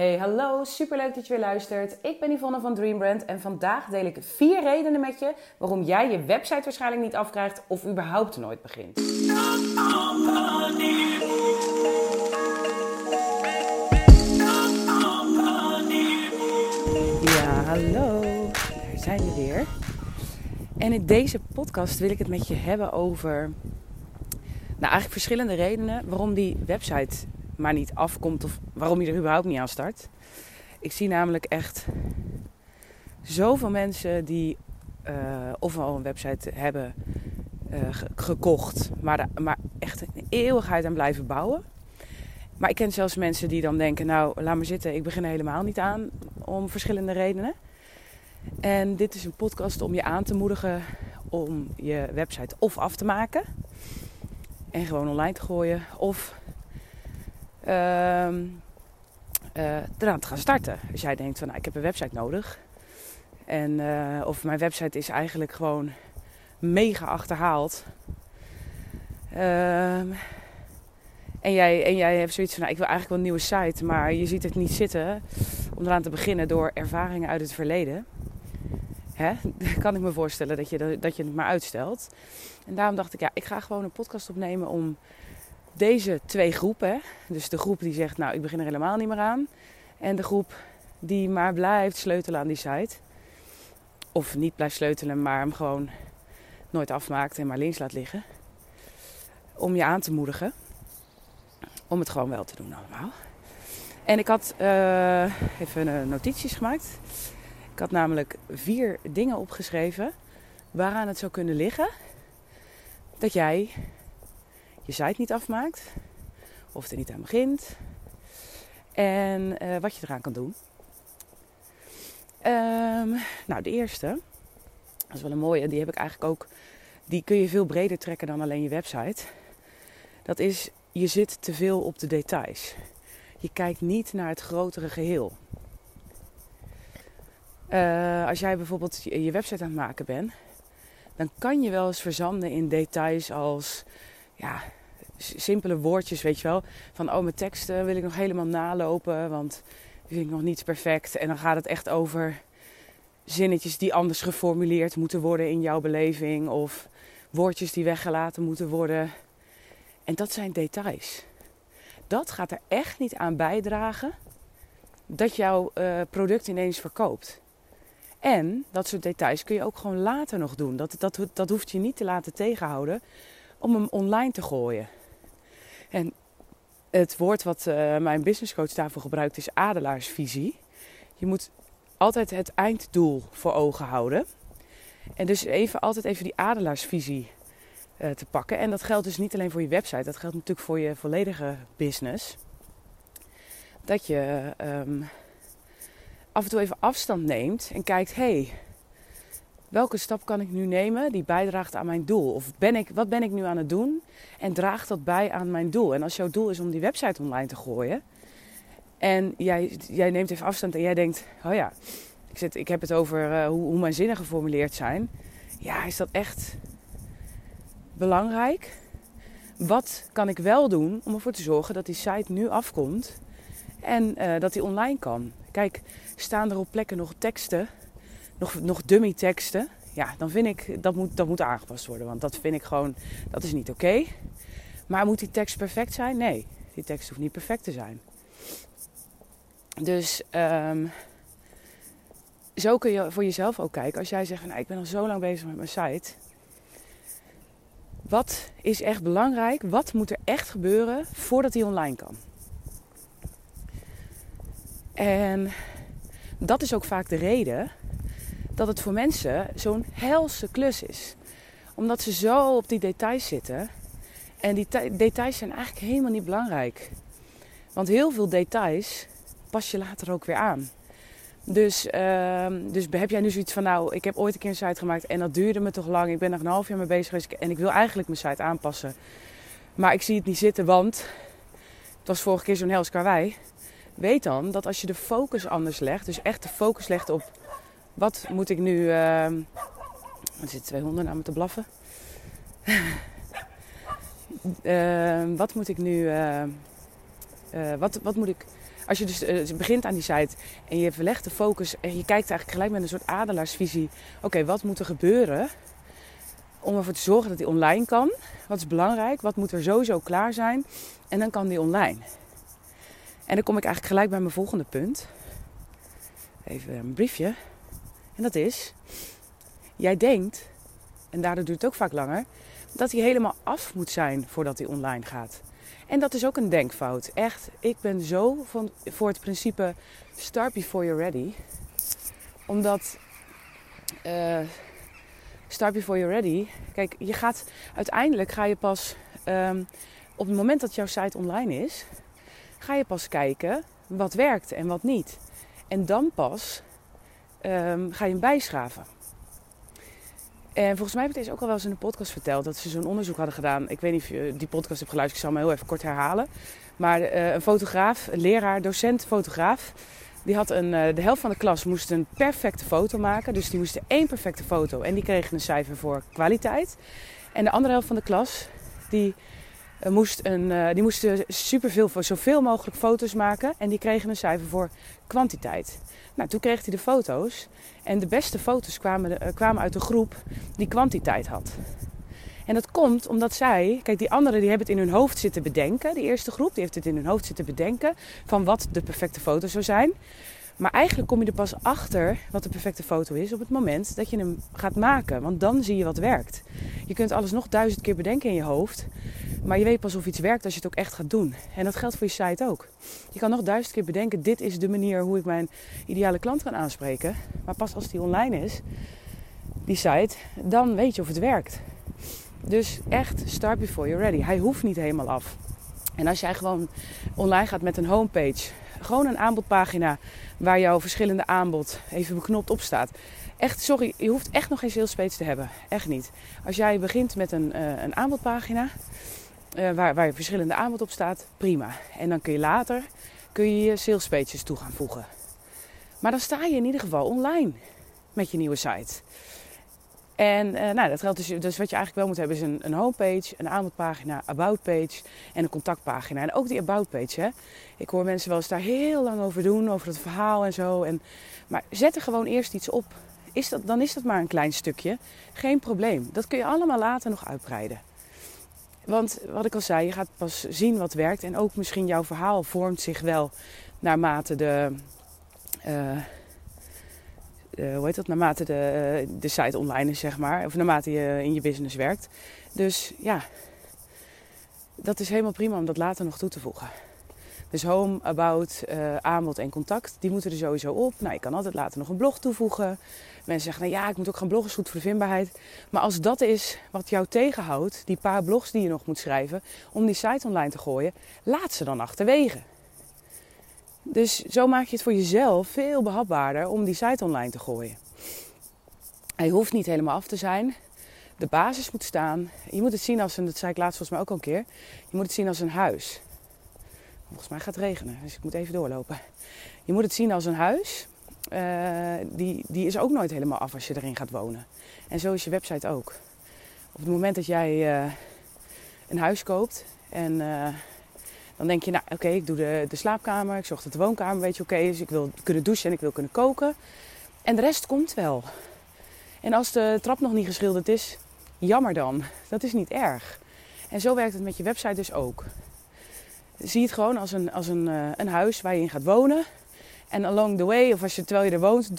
Hey, hallo, superleuk dat je weer luistert. Ik ben Yvonne van Dreambrand en vandaag deel ik 4 redenen met je waarom jij je website waarschijnlijk niet afkrijgt of überhaupt nooit begint. Ja, hallo, daar zijn we weer. En in deze podcast wil ik het met je hebben over eigenlijk verschillende redenen waarom die website maar niet afkomt of waarom je er überhaupt niet aan start. Ik zie namelijk echt zoveel mensen die ofwel al een website hebben gekocht, maar echt een eeuwigheid aan blijven bouwen. Maar ik ken zelfs mensen die dan denken, nou laat maar zitten, ik begin er helemaal niet aan om verschillende redenen. En dit is een podcast om je aan te moedigen om je website of af te maken en gewoon online te gooien of eraan te gaan starten. Als jij denkt van, nou, ik heb een website nodig. En of mijn website is eigenlijk gewoon mega achterhaald. En jij hebt zoiets van, nou, ik wil eigenlijk wel een nieuwe site, maar je ziet het niet zitten om eraan te beginnen door ervaringen uit het verleden. Hè? Kan ik me voorstellen dat je het maar uitstelt. En daarom dacht ik, ja, ik ga gewoon een podcast opnemen om deze 2 groepen, dus de groep die zegt, nou, ik begin er helemaal niet meer aan, en de groep die maar blijft sleutelen aan die site, of niet blijft sleutelen, maar hem gewoon nooit afmaakt en maar links laat liggen, om je aan te moedigen om het gewoon wel te doen allemaal. En ik had even notities gemaakt. Ik had namelijk 4 dingen opgeschreven waaraan het zou kunnen liggen dat jij je site niet afmaakt of er niet aan begint en wat je eraan kan doen. De eerste, dat is wel een mooie, die heb ik eigenlijk ook, die kun je veel breder trekken dan alleen je website. Dat is, je zit te veel op de details. Je kijkt niet naar het grotere geheel. Als jij bijvoorbeeld je website aan het maken bent, dan kan je wel eens verzanden in details als, ja, simpele woordjes, weet je wel. Van, oh, mijn teksten wil ik nog helemaal nalopen, want die vind ik nog niet perfect. En dan gaat het echt over zinnetjes die anders geformuleerd moeten worden in jouw beleving. Of woordjes die weggelaten moeten worden. En dat zijn details. Dat gaat er echt niet aan bijdragen dat jouw product ineens verkoopt. En dat soort details kun je ook gewoon later nog doen. Dat hoeft je niet te laten tegenhouden om hem online te gooien. En het woord wat mijn businesscoach daarvoor gebruikt is adelaarsvisie. Je moet altijd het einddoel voor ogen houden. En dus altijd even die adelaarsvisie te pakken. En dat geldt dus niet alleen voor je website. Dat geldt natuurlijk voor je volledige business. Dat je af en toe even afstand neemt en kijkt, hey, welke stap kan ik nu nemen die bijdraagt aan mijn doel? Of wat ben ik nu aan het doen en draagt dat bij aan mijn doel? En als jouw doel is om die website online te gooien en jij neemt even afstand en jij denkt, oh ja, ik heb het over hoe mijn zinnen geformuleerd zijn. Ja, is dat echt belangrijk? Wat kan ik wel doen om ervoor te zorgen dat die site nu afkomt en dat die online kan? Kijk, staan er op plekken nog teksten? Nog dummy teksten, ja, dan vind ik, dat moet aangepast worden. Want dat vind ik gewoon, dat is niet oké. Maar moet die tekst perfect zijn? Nee, die tekst hoeft niet perfect te zijn. Dus zo kun je voor jezelf ook kijken. Als jij zegt, nou, ik ben al zo lang bezig met mijn site. Wat is echt belangrijk? Wat moet er echt gebeuren voordat die online kan? En dat is ook vaak de reden dat het voor mensen zo'n helse klus is. Omdat ze zo op die details zitten. En die details zijn eigenlijk helemaal niet belangrijk. Want heel veel details pas je later ook weer aan. Dus heb jij nu zoiets van, nou, ik heb ooit een keer een site gemaakt en dat duurde me toch lang. Ik ben nog een half jaar mee bezig geweest en ik wil eigenlijk mijn site aanpassen. Maar ik zie het niet zitten, want het was vorige keer zo'n hels karwei. Weet dan dat als je de focus anders legt, dus echt de focus legt op, wat moet ik nu... er zitten 2 honden aan me te blaffen. Wat moet ik nu... wat moet ik... Als je dus begint aan die site en je verlegt de focus en je kijkt eigenlijk gelijk met een soort adelaarsvisie. Oké, wat moet er gebeuren om ervoor te zorgen dat die online kan? Wat is belangrijk? Wat moet er sowieso klaar zijn? En dan kan die online. En dan kom ik eigenlijk gelijk bij mijn volgende punt. Even een briefje. En dat is, jij denkt, en daardoor duurt het ook vaak langer, dat hij helemaal af moet zijn voordat hij online gaat. En dat is ook een denkfout. Echt, ik ben zo voor het principe start before you're ready. Omdat, start before you're ready. Kijk, uiteindelijk ga je pas, op het moment dat jouw site online is, ga je pas kijken wat werkt en wat niet. En dan pas ga je hem bijschaven. En volgens mij heb ik deze ook al wel eens in de podcast verteld. Dat ze zo'n onderzoek hadden gedaan. Ik weet niet of je die podcast hebt geluisterd. Ik zal hem heel even kort herhalen. Maar een fotograaf, een leraar, docent, fotograaf. Die had de helft van de klas moest een perfecte foto maken. Dus die moesten 1 perfecte foto. En die kregen een cijfer voor kwaliteit. En de andere helft van de klas, die moesten zoveel mogelijk foto's maken. En die kregen een cijfer voor kwantiteit. Nou, toen kreeg hij de foto's. En de beste foto's kwamen uit de groep die kwantiteit had. En dat komt omdat zij... Kijk, die anderen die hebben het in hun hoofd zitten bedenken. Die eerste groep die heeft het in hun hoofd zitten bedenken. Van wat de perfecte foto zou zijn. Maar eigenlijk kom je er pas achter wat de perfecte foto is op het moment dat je hem gaat maken. Want dan zie je wat werkt. Je kunt alles nog 1000 keer bedenken in je hoofd. Maar je weet pas of iets werkt als je het ook echt gaat doen. En dat geldt voor je site ook. Je kan nog 1000 keer bedenken, dit is de manier hoe ik mijn ideale klant kan aanspreken. Maar pas als die online is, die site, dan weet je of het werkt. Dus echt, start before you're ready. Hij hoeft niet helemaal af. En als jij gewoon online gaat met een homepage, gewoon een aanbodpagina waar jouw verschillende aanbod even beknopt op staat. Echt, sorry, je hoeft echt nog geen sales page te hebben. Echt niet. Als jij begint met een aanbodpagina waar je verschillende aanbod op staat, prima. En dan kun je later je sales pages toe gaan voegen. Maar dan sta je in ieder geval online met je nieuwe site. En dat geldt dus wat je eigenlijk wel moet hebben is een homepage, een aanbodpagina, about page en een contactpagina. En ook die about page, hè. Ik hoor mensen wel eens daar heel lang over doen, over het verhaal en zo. Maar zet er gewoon eerst iets op. Dan is dat maar een klein stukje. Geen probleem. Dat kun je allemaal later nog uitbreiden. Want wat ik al zei, je gaat pas zien wat werkt. En ook misschien jouw verhaal vormt zich wel naarmate de site online is, zeg maar. Of naarmate je in je business werkt. Dus ja, dat is helemaal prima om dat later nog toe te voegen. Dus home, about, aanbod en contact, die moeten er sowieso op. Nou, je kan altijd later nog een blog toevoegen. Mensen zeggen, ik moet ook gaan bloggen, is goed voor de vindbaarheid. Maar als dat is wat jou tegenhoudt, die paar blogs die je nog moet schrijven, om die site online te gooien, laat ze dan achterwege. Dus zo maak je het voor jezelf veel behapbaarder om die site online te gooien. Hij hoeft niet helemaal af te zijn. De basis moet staan. Je moet het zien als dat zei ik laatst volgens mij ook al een keer, je moet het zien als een huis. Volgens mij gaat het regenen, dus ik moet even doorlopen. Je moet het zien als een huis. Die is ook nooit helemaal af als je erin gaat wonen. En zo is je website ook. Op het moment dat jij een huis koopt en dan denk je, oké, ik doe de slaapkamer, ik zorg dat de woonkamer oké is. Ik wil kunnen douchen en ik wil kunnen koken. En de rest komt wel. En als de trap nog niet geschilderd is, jammer dan. Dat is niet erg. En zo werkt het met je website dus ook. Zie het gewoon als een huis waar je in gaat wonen. En along the way, of terwijl je er woont,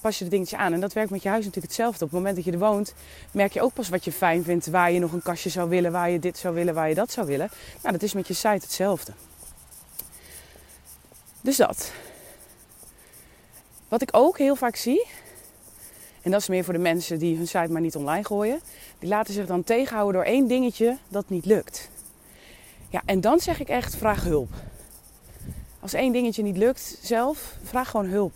pas je de dingetje aan. En dat werkt met je huis natuurlijk hetzelfde. Op het moment dat je er woont, merk je ook pas wat je fijn vindt. Waar je nog een kastje zou willen, waar je dit zou willen, waar je dat zou willen. Nou, dat is met je site hetzelfde. Dus dat. Wat ik ook heel vaak zie, en dat is meer voor de mensen die hun site maar niet online gooien. Die laten zich dan tegenhouden door één dingetje dat niet lukt. Ja, en dan zeg ik echt, vraag hulp. Als één dingetje niet lukt zelf, vraag gewoon hulp.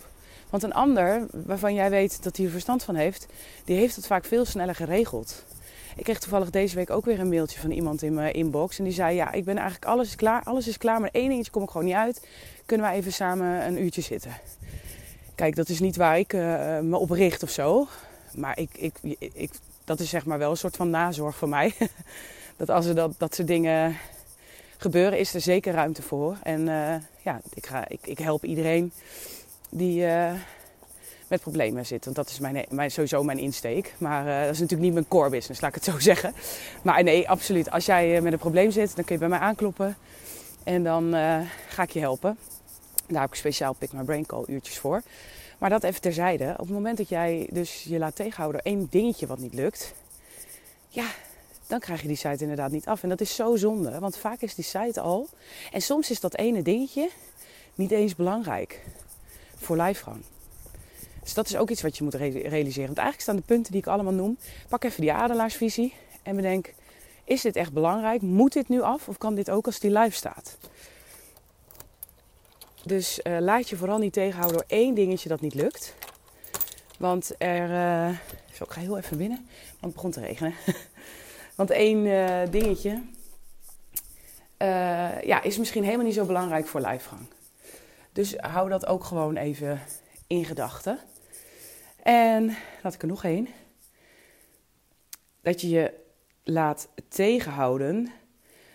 Want een ander, waarvan jij weet dat hij er verstand van heeft, die heeft het vaak veel sneller geregeld. Ik kreeg toevallig deze week ook weer een mailtje van iemand in mijn inbox. En die zei, ik ben eigenlijk alles is klaar, maar één dingetje kom ik gewoon niet uit. Kunnen wij even samen een uurtje zitten? Kijk, dat is niet waar ik me op richt of zo. Maar dat is zeg maar wel een soort van nazorg voor mij. Dat als ze dingen gebeuren, is er zeker ruimte voor. En ik help iedereen die met problemen zit. Want dat is sowieso mijn insteek. Maar dat is natuurlijk niet mijn core business, laat ik het zo zeggen. Maar nee, absoluut. Als jij met een probleem zit, dan kun je bij mij aankloppen. En dan ga ik je helpen. Daar heb ik speciaal Pick My Brain Call uurtjes voor. Maar dat even terzijde. Op het moment dat jij dus je laat tegenhouden door één dingetje wat niet lukt. Ja, dan krijg je die site inderdaad niet af. En dat is zo zonde. Want vaak is die site al. En soms is dat ene dingetje niet eens belangrijk. Voor livegang. Dus dat is ook iets wat je moet realiseren. Want eigenlijk staan de punten die ik allemaal noem. Pak even die adelaarsvisie. En bedenk, is dit echt belangrijk? Moet dit nu af? Of kan dit ook als die live staat? Dus laat je vooral niet tegenhouden door één dingetje dat niet lukt. Want zo, ik ga heel even binnen, want het begon te regenen. Want één dingetje is misschien helemaal niet zo belangrijk voor livegang. Dus hou dat ook gewoon even in gedachten. En laat ik er nog één. Dat je je laat tegenhouden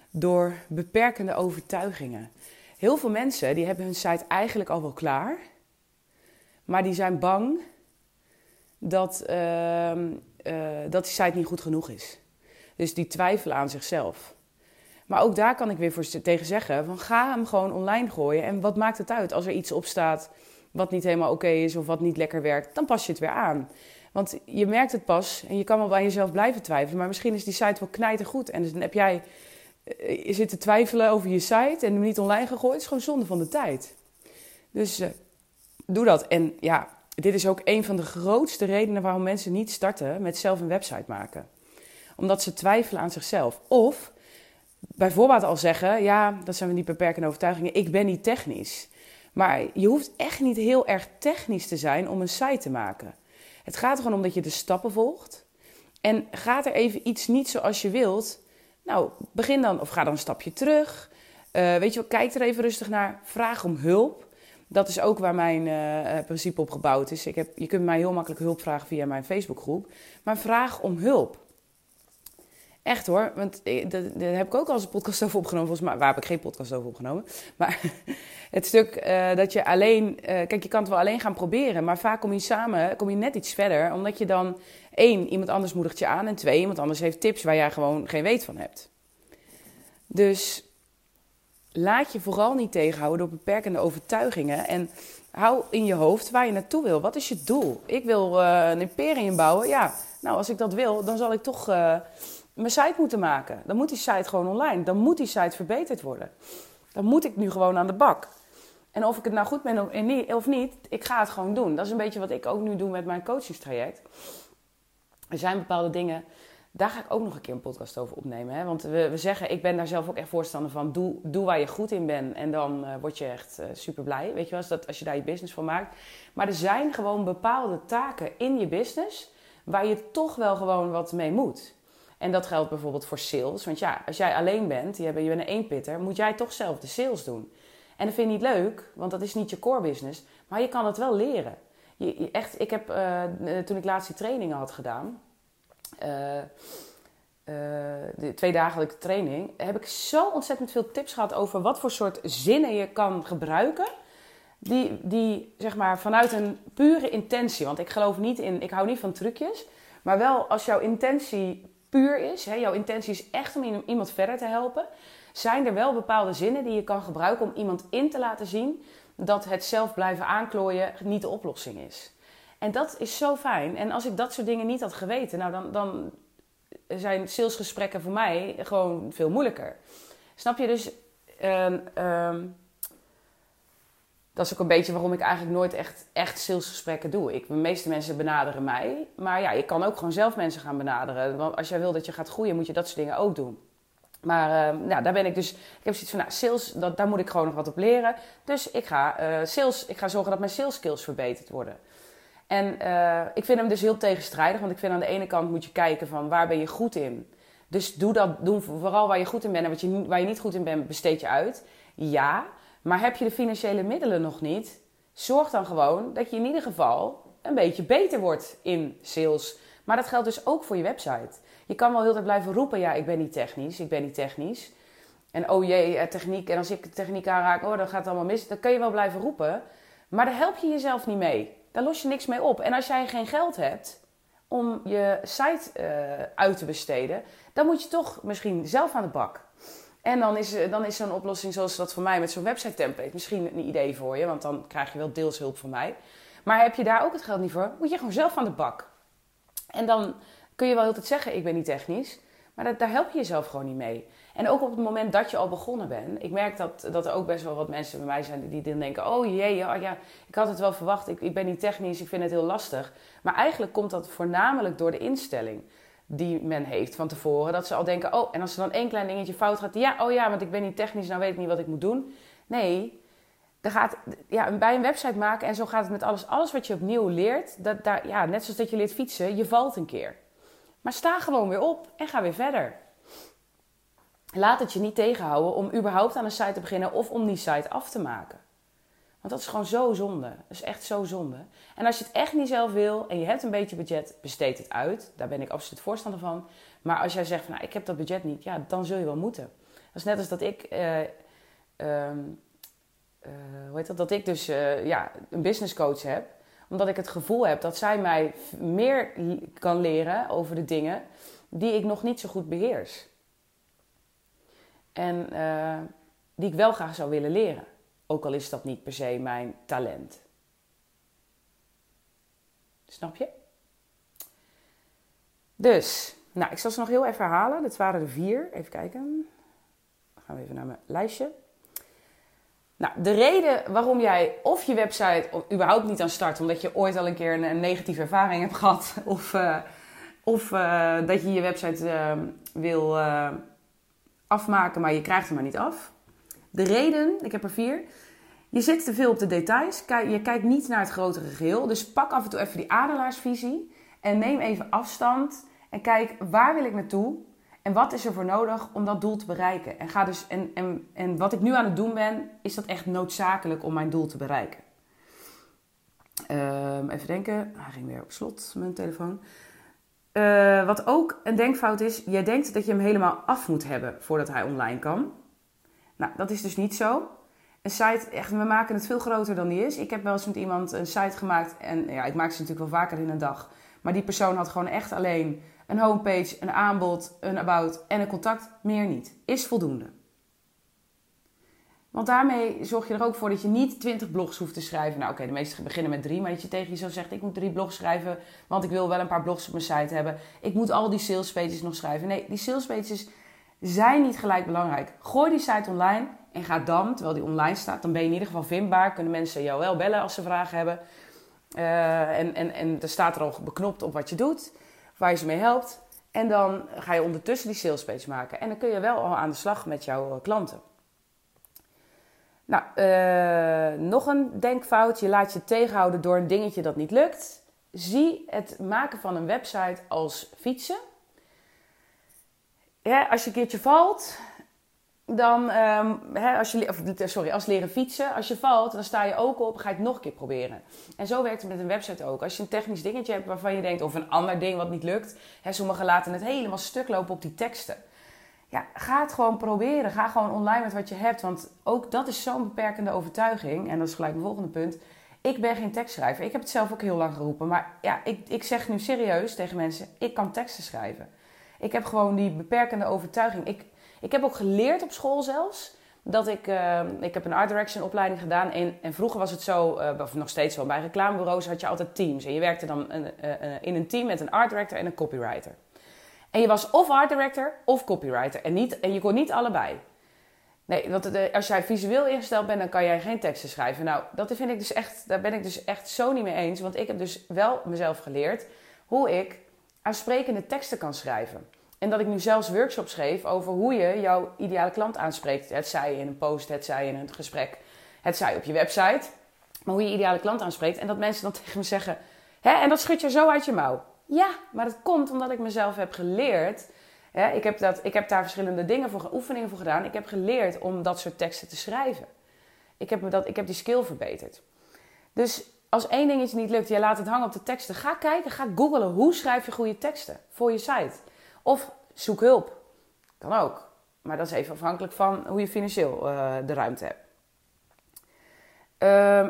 door beperkende overtuigingen. Heel veel mensen die hebben hun site eigenlijk al wel klaar. Maar die zijn bang dat die site niet goed genoeg is. Dus die twijfelen aan zichzelf. Maar ook daar kan ik weer tegen zeggen, van ga hem gewoon online gooien. En wat maakt het uit als er iets op staat wat niet helemaal oké is of wat niet lekker werkt? Dan pas je het weer aan. Want je merkt het pas en je kan wel bij jezelf blijven twijfelen. Maar misschien is die site wel knijtergoed en dus dan heb jij... Je zit te twijfelen over je site en hem niet online gegooid. Het is gewoon zonde van de tijd. Dus doe dat. En ja, dit is ook een van de grootste redenen waarom mensen niet starten met zelf een website maken. Omdat ze twijfelen aan zichzelf. Of bijvoorbeeld al zeggen, ja, dat zijn we niet beperkende overtuigingen. Ik ben niet technisch. Maar je hoeft echt niet heel erg technisch te zijn om een site te maken. Het gaat er gewoon om dat je de stappen volgt. En gaat er even iets niet zoals je wilt... Nou, begin dan of ga dan een stapje terug. Kijk er even rustig naar. Vraag om hulp. Dat is ook waar mijn principe op gebouwd is. Je kunt mij heel makkelijk hulp vragen via mijn Facebookgroep. Maar vraag om hulp. Echt hoor, want daar heb ik ook al eens een podcast over opgenomen. Volgens mij, waar heb ik geen podcast over opgenomen? Maar het stuk dat je alleen... kijk, je kan het wel alleen gaan proberen. Maar vaak kom je net iets verder. Omdat je dan... 1, iemand anders moedigt je aan. En 2, iemand anders heeft tips waar jij gewoon geen weet van hebt. Dus laat je vooral niet tegenhouden door beperkende overtuigingen. En hou in je hoofd waar je naartoe wil. Wat is je doel? Ik wil een imperium bouwen. Ja, nou als ik dat wil, dan zal ik toch mijn site moeten maken. Dan moet die site gewoon online. Dan moet die site verbeterd worden. Dan moet ik nu gewoon aan de bak. En of ik het nou goed ben of niet, ik ga het gewoon doen. Dat is een beetje wat ik ook nu doe met mijn coachingstraject. Er zijn bepaalde dingen, daar ga ik ook nog een keer een podcast over opnemen. Hè? Want we zeggen, ik ben daar zelf ook echt voorstander van, doe waar je goed in bent. En dan word je echt super blij, weet je wel, als je daar je business van maakt. Maar er zijn gewoon bepaalde taken in je business waar je toch wel gewoon wat mee moet. En dat geldt bijvoorbeeld voor sales. Want ja, als jij alleen bent, je bent een eenpitter, moet jij toch zelf de sales doen. En dat vind je niet leuk, want dat is niet je core business. Maar je kan het wel leren. Ik heb toen ik laatst die trainingen had gedaan, de 2 dagelijkse training, heb ik zo ontzettend veel tips gehad over wat voor soort zinnen je kan gebruiken. Die zeg maar vanuit een pure intentie, want ik hou niet van trucjes, maar wel als jouw intentie puur is, hè, jouw intentie is echt om iemand verder te helpen, zijn er wel bepaalde zinnen die je kan gebruiken om iemand in te laten zien dat het zelf blijven aanklooien niet de oplossing is. En dat is zo fijn. En als ik dat soort dingen niet had geweten... Nou, dan zijn salesgesprekken voor mij gewoon veel moeilijker. Snap je? Dus dat is ook een beetje waarom ik eigenlijk nooit echt salesgesprekken doe. De meeste mensen benaderen mij. Maar ja, je kan ook gewoon zelf mensen gaan benaderen. Want als jij wil dat je gaat groeien, moet je dat soort dingen ook doen. Maar daar ben ik dus... Ik heb zoiets van, sales, daar moet ik gewoon nog wat op leren. Dus ik ga zorgen dat mijn sales skills verbeterd worden. En ik vind hem dus heel tegenstrijdig. Want ik vind aan de ene kant moet je kijken van waar ben je goed in. Dus doe vooral waar je goed in bent. En waar je niet goed in bent, besteed je uit. Ja, maar heb je de financiële middelen nog niet? Zorg dan gewoon dat je in ieder geval een beetje beter wordt in sales. Maar dat geldt dus ook voor je website. Je kan wel heel tijd blijven roepen, ja, ik ben niet technisch. En oh jee, techniek. En als ik de techniek aanraak, oh, dan gaat het allemaal mis. Dan kun je wel blijven roepen. Maar daar help je jezelf niet mee. Daar los je niks mee op. En als jij geen geld hebt om je site uit te besteden, dan moet je toch misschien zelf aan de bak. En dan is zo'n oplossing zoals dat van mij met zo'n website template misschien een idee voor je. Want dan krijg je wel deels hulp van mij. Maar heb je daar ook het geld niet voor, moet je gewoon zelf aan de bak. En dan kun je wel altijd zeggen, ik ben niet technisch. Maar daar help je jezelf gewoon niet mee. En ook op het moment dat je al begonnen bent. Ik merk dat er ook best wel wat mensen bij mij zijn die dan denken, oh jee, ja, ik had het wel verwacht. Ik ben niet technisch, ik vind het heel lastig. Maar eigenlijk komt dat voornamelijk door de instelling die men heeft van tevoren. Dat ze al denken, oh, en als er dan één klein dingetje fout gaat, want ik ben niet technisch, nou weet ik niet wat ik moet doen. Nee, bij een website maken en zo gaat het met alles. Alles wat je opnieuw leert, net zoals dat je leert fietsen, je valt een keer. Maar sta gewoon weer op en ga weer verder. Laat het je niet tegenhouden om überhaupt aan een site te beginnen of om die site af te maken. Want dat is gewoon zo zonde. Dat is echt zo zonde. En als je het echt niet zelf wil en je hebt een beetje budget, besteed het uit. Daar ben ik absoluut voorstander van. Maar als jij zegt, van, ik heb dat budget niet, ja, dan zul je wel moeten. Dat is net als dat ik... een businesscoach heb. Omdat ik het gevoel heb dat zij mij meer kan leren over de dingen die ik nog niet zo goed beheers. En die ik wel graag zou willen leren. Ook al is dat niet per se mijn talent. Snap je? Dus, nou, ik zal ze nog heel even herhalen. Dit waren er 4. Even kijken. Dan gaan we even naar mijn lijstje. Nou, de reden waarom jij of je website überhaupt niet aan start, omdat je ooit al een keer een negatieve ervaring hebt gehad, of dat je je website wil afmaken, maar je krijgt hem maar niet af. De reden, ik heb er 4. Je zit te veel op de details, je kijkt niet naar het grotere geheel. Dus pak af en toe even die adelaarsvisie en neem even afstand en kijk, waar wil ik naartoe? En wat is er voor nodig om dat doel te bereiken? En, en wat ik nu aan het doen ben, is dat echt noodzakelijk om mijn doel te bereiken? Even denken. Hij ging weer op slot, mijn telefoon. Wat ook een denkfout is, jij denkt dat je hem helemaal af moet hebben voordat hij online kan. Nou, dat is dus niet zo. Een site, echt, we maken het veel groter dan die is. Ik heb wel eens met iemand een site gemaakt en ja, ik maak ze natuurlijk wel vaker in een dag. Maar die persoon had gewoon echt alleen een homepage, een aanbod, een about en een contact, meer niet. Is voldoende. Want daarmee zorg je er ook voor dat je niet 20 blogs hoeft te schrijven. Nou oké, de meesten beginnen met 3, maar dat je tegen jezelf zegt, ik moet 3 blogs schrijven, want ik wil wel een paar blogs op mijn site hebben. Ik moet al die sales pages nog schrijven. Nee, die sales pages zijn niet gelijk belangrijk. Gooi die site online en ga dan, terwijl die online staat, dan ben je in ieder geval vindbaar. Kunnen mensen jou wel bellen als ze vragen hebben. En er staat er al beknopt op wat je doet, waar je ze mee helpt. En dan ga je ondertussen die salespage maken. En dan kun je wel al aan de slag met jouw klanten. Nou, nog een denkfout. Je laat je tegenhouden door een dingetje dat niet lukt. Zie het maken van een website als fietsen. Ja, als je een keertje valt, dan... als leren fietsen. Als je valt, dan sta je ook op en ga je het nog een keer proberen. En zo werkt het met een website ook. Als je een technisch dingetje hebt waarvan je denkt, of een ander ding wat niet lukt. Sommigen laten het helemaal stuk lopen op die teksten. Ja, ga het gewoon proberen. Ga gewoon online met wat je hebt. Want ook dat is zo'n beperkende overtuiging. En dat is gelijk mijn volgende punt. Ik ben geen tekstschrijver. Ik heb het zelf ook heel lang geroepen. Maar ja, ik zeg nu serieus tegen mensen, ik kan teksten schrijven. Ik heb gewoon die beperkende overtuiging. Ik heb ook geleerd op school zelfs, dat ik heb een Art Direction opleiding gedaan. En vroeger was het zo, of nog steeds wel, bij reclamebureaus had je altijd teams. En je werkte dan in een team met een Art Director en een Copywriter. En je was of Art Director of Copywriter. En je kon niet allebei. Nee, want als jij visueel ingesteld bent, dan kan jij geen teksten schrijven. Nou, daar ben ik dus echt zo niet mee eens. Want ik heb dus wel mezelf geleerd hoe ik aansprekende teksten kan schrijven. En dat ik nu zelfs workshops geef over hoe je jouw ideale klant aanspreekt. Hetzij in een post, hetzij in een gesprek, hetzij op je website. Maar hoe je ideale klant aanspreekt. En dat mensen dan tegen me zeggen, hè, en dat schud je zo uit je mouw. Ja, maar dat komt omdat ik mezelf heb geleerd. Hè, ik heb daar verschillende oefeningen voor gedaan. Ik heb geleerd om dat soort teksten te schrijven. Ik heb die skill verbeterd. Dus als één dingetje niet lukt, je laat het hangen op de teksten. Ga kijken, ga googlen. Hoe schrijf je goede teksten voor je site? Of zoek hulp. Kan ook. Maar dat is even afhankelijk van hoe je financieel de ruimte hebt.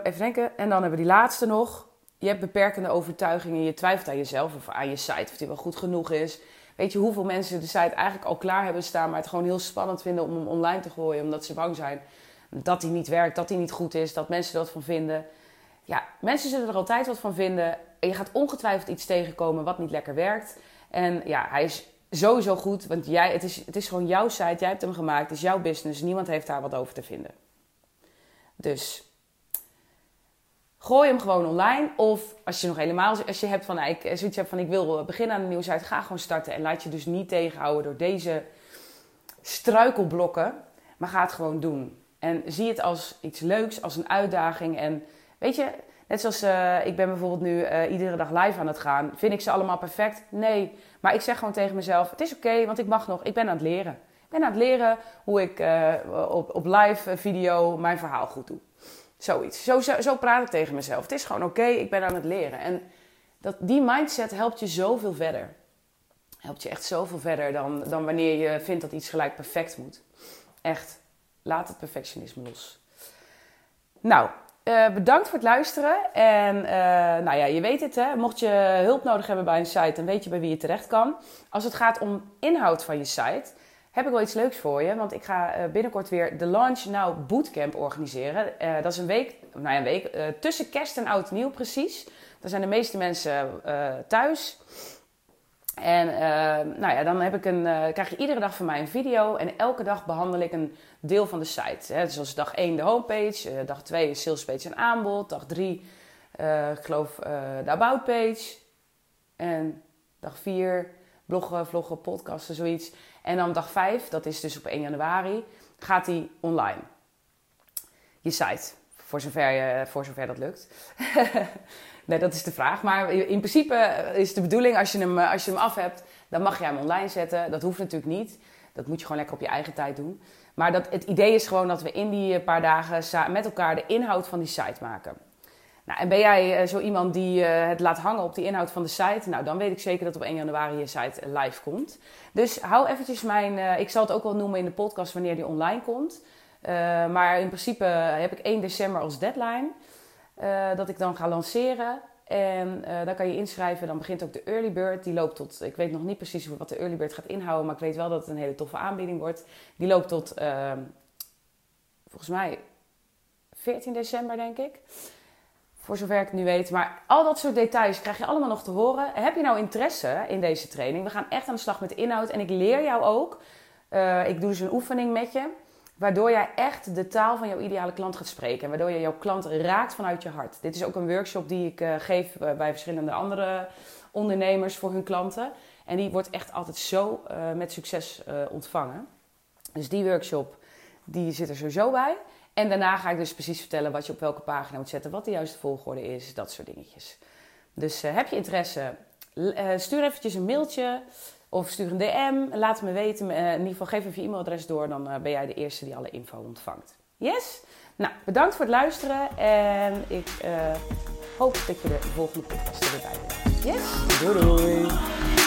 Even denken. En dan hebben we die laatste nog. Je hebt beperkende overtuigingen. Je twijfelt aan jezelf of aan je site. Of die wel goed genoeg is. Weet je hoeveel mensen de site eigenlijk al klaar hebben staan. Maar het gewoon heel spannend vinden om hem online te gooien. Omdat ze bang zijn dat die niet werkt. Dat die niet goed is. Dat mensen er wat van vinden. Ja, mensen zullen er altijd wat van vinden. En je gaat ongetwijfeld iets tegenkomen wat niet lekker werkt. En ja, hij is sowieso goed. Want jij, het is gewoon jouw site. Jij hebt hem gemaakt. Het is jouw business. Niemand heeft daar wat over te vinden. Dus... gooi hem gewoon online. Of als je zoiets hebt van ik wil beginnen aan een nieuwe site, ga gewoon starten. En laat je dus niet tegenhouden door deze struikelblokken. Maar ga het gewoon doen. En zie het als iets leuks, als een uitdaging. En weet je, net zoals ik ben bijvoorbeeld nu iedere dag live aan het gaan. Vind ik ze allemaal perfect? Nee. Maar ik zeg gewoon tegen mezelf, het is oké, want ik mag nog. Ik ben aan het leren. Ik ben aan het leren hoe ik op live video mijn verhaal goed doe. Zoiets. Zo praat ik tegen mezelf. Het is gewoon oké, ik ben aan het leren. En die mindset helpt je zoveel verder. Helpt je echt zoveel verder dan wanneer je vindt dat iets gelijk perfect moet. Echt, laat het perfectionisme los. Nou, bedankt voor het luisteren. En nou ja, je weet het hè. Mocht je hulp nodig hebben bij een site, dan weet je bij wie je terecht kan. Als het gaat om inhoud van je site... heb ik wel iets leuks voor je, want ik ga binnenkort weer de Launch Now Bootcamp organiseren. Dat is een week tussen kerst en oud en nieuw precies. Dan zijn de meeste mensen thuis. En nou ja, dan heb ik krijg je iedere dag van mij een video en elke dag behandel ik een deel van de site. Hè. Zoals dag 1 de homepage, dag 2 sales page en aanbod, dag 3 de about page en dag 4... bloggen, vloggen, podcasten, zoiets. En dan dag 5, dat is dus op 1 januari, gaat die online. Je site, voor zover dat lukt. Nee, dat is de vraag. Maar in principe is de bedoeling, als je hem af hebt, dan mag jij hem online zetten. Dat hoeft natuurlijk niet. Dat moet je gewoon lekker op je eigen tijd doen. Maar het idee is gewoon dat we in die paar dagen met elkaar de inhoud van die site maken. Nou, en ben jij zo iemand die het laat hangen op die inhoud van de site? Nou, dan weet ik zeker dat op 1 januari je site live komt. Dus hou eventjes ik zal het ook wel noemen in de podcast wanneer die online komt. Maar in principe heb ik 1 december als deadline dat ik dan ga lanceren. En dan kan je inschrijven, dan begint ook de early bird. Die loopt tot, ik weet nog niet precies wat de early bird gaat inhouden, maar ik weet wel dat het een hele toffe aanbieding wordt. Die loopt tot, volgens mij, 14 december denk ik. Voor zover ik het nu weet. Maar al dat soort details krijg je allemaal nog te horen. Heb je nou interesse in deze training? We gaan echt aan de slag met de inhoud. En ik leer jou ook. Ik doe dus een oefening met je. Waardoor jij echt de taal van jouw ideale klant gaat spreken. En waardoor je jouw klant raakt vanuit je hart. Dit is ook een workshop die ik geef bij verschillende andere ondernemers voor hun klanten. En die wordt echt altijd zo met succes ontvangen. Dus die workshop die zit er sowieso bij. En daarna ga ik dus precies vertellen wat je op welke pagina moet zetten, wat de juiste volgorde is, dat soort dingetjes. Dus heb je interesse, stuur eventjes een mailtje of stuur een DM. Laat me weten, in ieder geval geef even je e-mailadres door, dan ben jij de eerste die alle info ontvangt. Yes? Nou, bedankt voor het luisteren en ik hoop dat je de volgende podcast erbij bent. Yes? Doei doei!